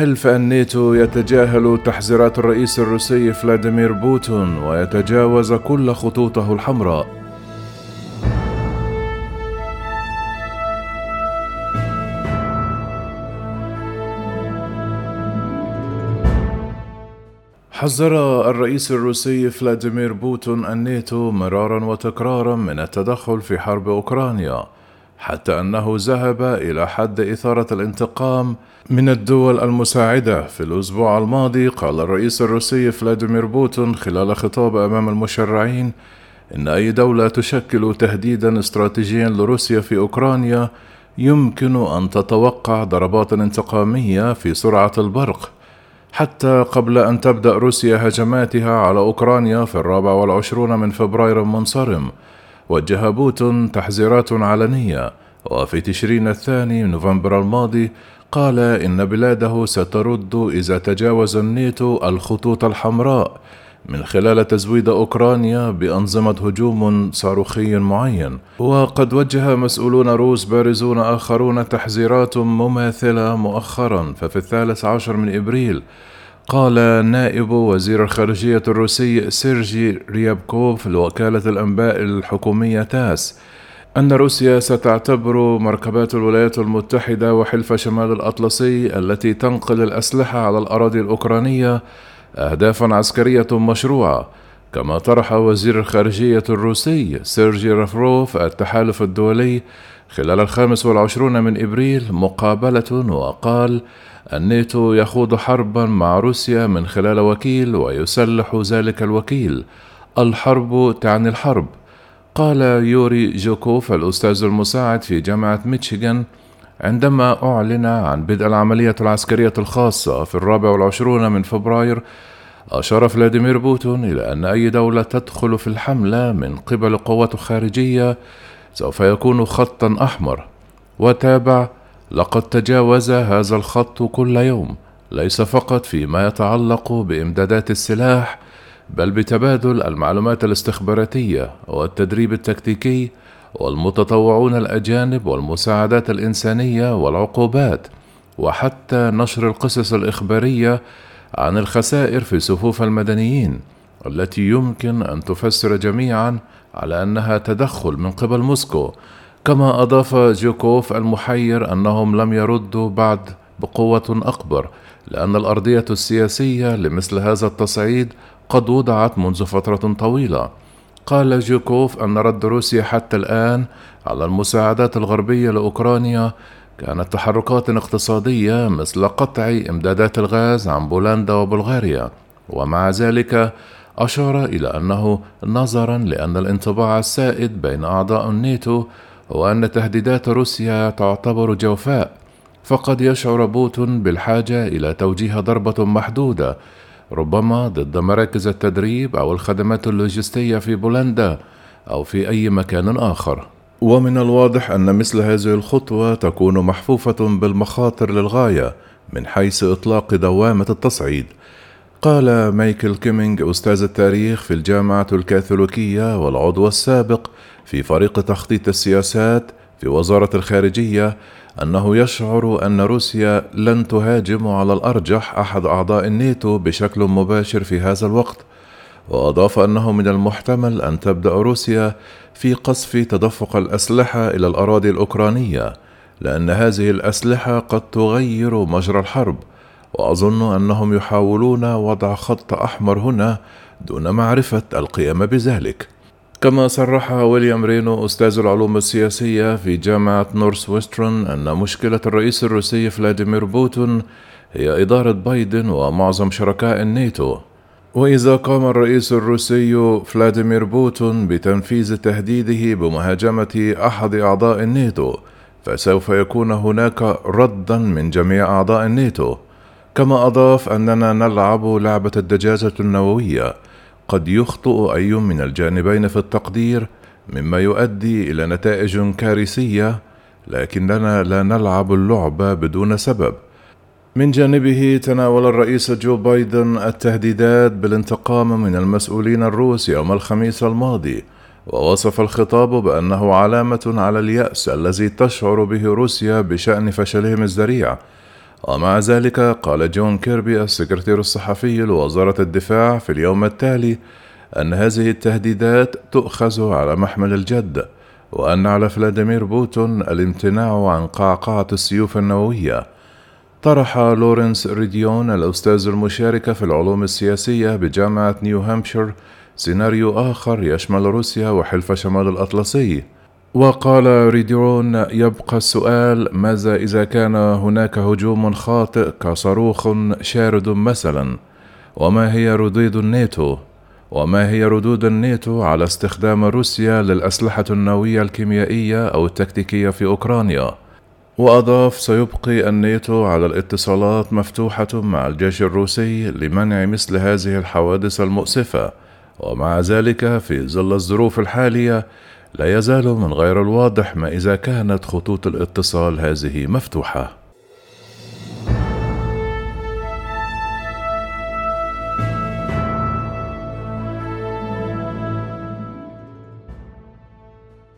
حلف الناتو يتجاهل تحذيرات الرئيس الروسي فلاديمير بوتين ويتجاوز كل خطوطه الحمراء. حذر الرئيس الروسي فلاديمير بوتين الناتو مرارا وتكرارا من التدخل في حرب أوكرانيا، حتى أنه ذهب إلى حد إثارة الانتقام من الدول المساعدة. في الأسبوع الماضي قال الرئيس الروسي فلاديمير بوتين خلال خطاب أمام المشرعين إن أي دولة تشكل تهديدا استراتيجيا لروسيا في أوكرانيا يمكن أن تتوقع ضربات انتقامية في سرعة البرق، حتى قبل أن تبدأ روسيا هجماتها على أوكرانيا في 24 فبراير المنصرم. وجه بوتين تحذيرات علنية، وفي تشرين الثاني من نوفمبر الماضي قال إن بلاده سترد إذا تجاوز الناتو الخطوط الحمراء من خلال تزويد أوكرانيا بأنظمة هجوم صاروخي معين. وقد وجه مسؤولون روس بارزون آخرون تحذيرات مماثلة مؤخرا، ففي 13 أبريل قال نائب وزير الخارجية الروسي سيرجي ريابكوف لوكالة الأنباء الحكومية تاس أن روسيا ستعتبر مركبات الولايات المتحدة وحلف شمال الأطلسي التي تنقل الأسلحة على الأراضي الأوكرانية أهدافا عسكرية مشروعة. كما طرح وزير الخارجية الروسي سيرجي لافروف التحالف الدولي خلال 25 أبريل مقابلة، وقال الناتو يخوض حربا مع روسيا من خلال وكيل ويسلح ذلك الوكيل، الحرب تعني الحرب. قال يوري جوكوف الأستاذ المساعد في جامعة ميشيغان عندما أعلن عن بدء العملية العسكرية الخاصة في 24 فبراير، أشار فلاديمير بوتين إلى أن أي دولة تدخل في الحملة من قبل قوات خارجية سوف يكون خطا أحمر، وتابع لقد تجاوز هذا الخط كل يوم، ليس فقط فيما يتعلق بإمدادات السلاح بل بتبادل المعلومات الاستخباراتية والتدريب التكتيكي والمتطوعون الأجانب والمساعدات الإنسانية والعقوبات، وحتى نشر القصص الإخبارية عن الخسائر في صفوف المدنيين التي يمكن أن تفسر جميعا على أنها تدخل من قبل موسكو. كما أضاف جوكوف المحير أنهم لم يردوا بعد بقوة أكبر، لأن الأرضية السياسية لمثل هذا التصعيد قد وضعت منذ فترة طويلة. قال جوكوف أن رد روسيا حتى الآن على المساعدات الغربية لأوكرانيا كانت تحركات اقتصادية مثل قطع إمدادات الغاز عن بولندا وبلغاريا، ومع ذلك أشار إلى أنه نظرا لأن الانطباع السائد بين أعضاء الناتو هو أن تهديدات روسيا تعتبر جوفاء، فقد يشعر بوتين بالحاجة إلى توجيه ضربة محدودة ربما ضد مراكز التدريب أو الخدمات اللوجستية في بولندا أو في أي مكان آخر. ومن الواضح أن مثل هذه الخطوة تكون محفوفة بالمخاطر للغاية من حيث إطلاق دوامة التصعيد. قال مايكل كيمينج أستاذ التاريخ في الجامعة الكاثوليكية والعضو السابق في فريق تخطيط السياسات في وزارة الخارجية أنه يشعر أن روسيا لن تهاجم على الأرجح أحد أعضاء الناتو بشكل مباشر في هذا الوقت، وأضاف أنه من المحتمل أن تبدأ روسيا في قصف تدفق الأسلحة إلى الأراضي الأوكرانية، لأن هذه الأسلحة قد تغير مجرى الحرب، وأظن أنهم يحاولون وضع خط أحمر هنا دون معرفة القيام بذلك. كما صرح ويليام رينو أستاذ العلوم السياسية في جامعة نورثوسترن أن مشكلة الرئيس الروسي فلاديمير بوتين هي إدارة بايدن ومعظم شركاء الناتو، وإذا قام الرئيس الروسي فلاديمير بوتين بتنفيذ تهديده بمهاجمة أحد أعضاء الناتو فسوف يكون هناك ردا من جميع أعضاء الناتو. كما أضاف أننا نلعب لعبة الدجاجة النووية، قد يخطئ أي من الجانبين في التقدير مما يؤدي إلى نتائج كارثية، لكننا لا نلعب اللعبة بدون سبب. من جانبه تناول الرئيس جو بايدن التهديدات بالانتقام من المسؤولين الروس يوم الخميس الماضي، ووصف الخطاب بأنه علامة على اليأس الذي تشعر به روسيا بشأن فشلهم الذريع. ومع ذلك قال جون كيربي السكرتير الصحفي لوزارة الدفاع في اليوم التالي أن هذه التهديدات تؤخذ على محمل الجد، وأن على فلاديمير بوتون الامتناع عن قعقعة السيوف النووية. طرح لورنس ريديون الأستاذ المشارك في العلوم السياسية بجامعة نيو هامبشير سيناريو آخر يشمل روسيا وحلف شمال الأطلسي، وقال ريديون: يبقى السؤال ماذا إذا كان هناك هجوم خاطئ كصاروخ شارد مثلا، وما هي ردود الناتو؟ وما هي ردود الناتو على استخدام روسيا للأسلحة النووية الكيميائية أو التكتيكية في أوكرانيا؟ وأضاف: سيبقي الناتو على الاتصالات مفتوحة مع الجيش الروسي لمنع مثل هذه الحوادث المؤسفة، ومع ذلك في ظل الظروف الحالية لا يزال من غير الواضح ما إذا كانت خطوط الاتصال هذه مفتوحة.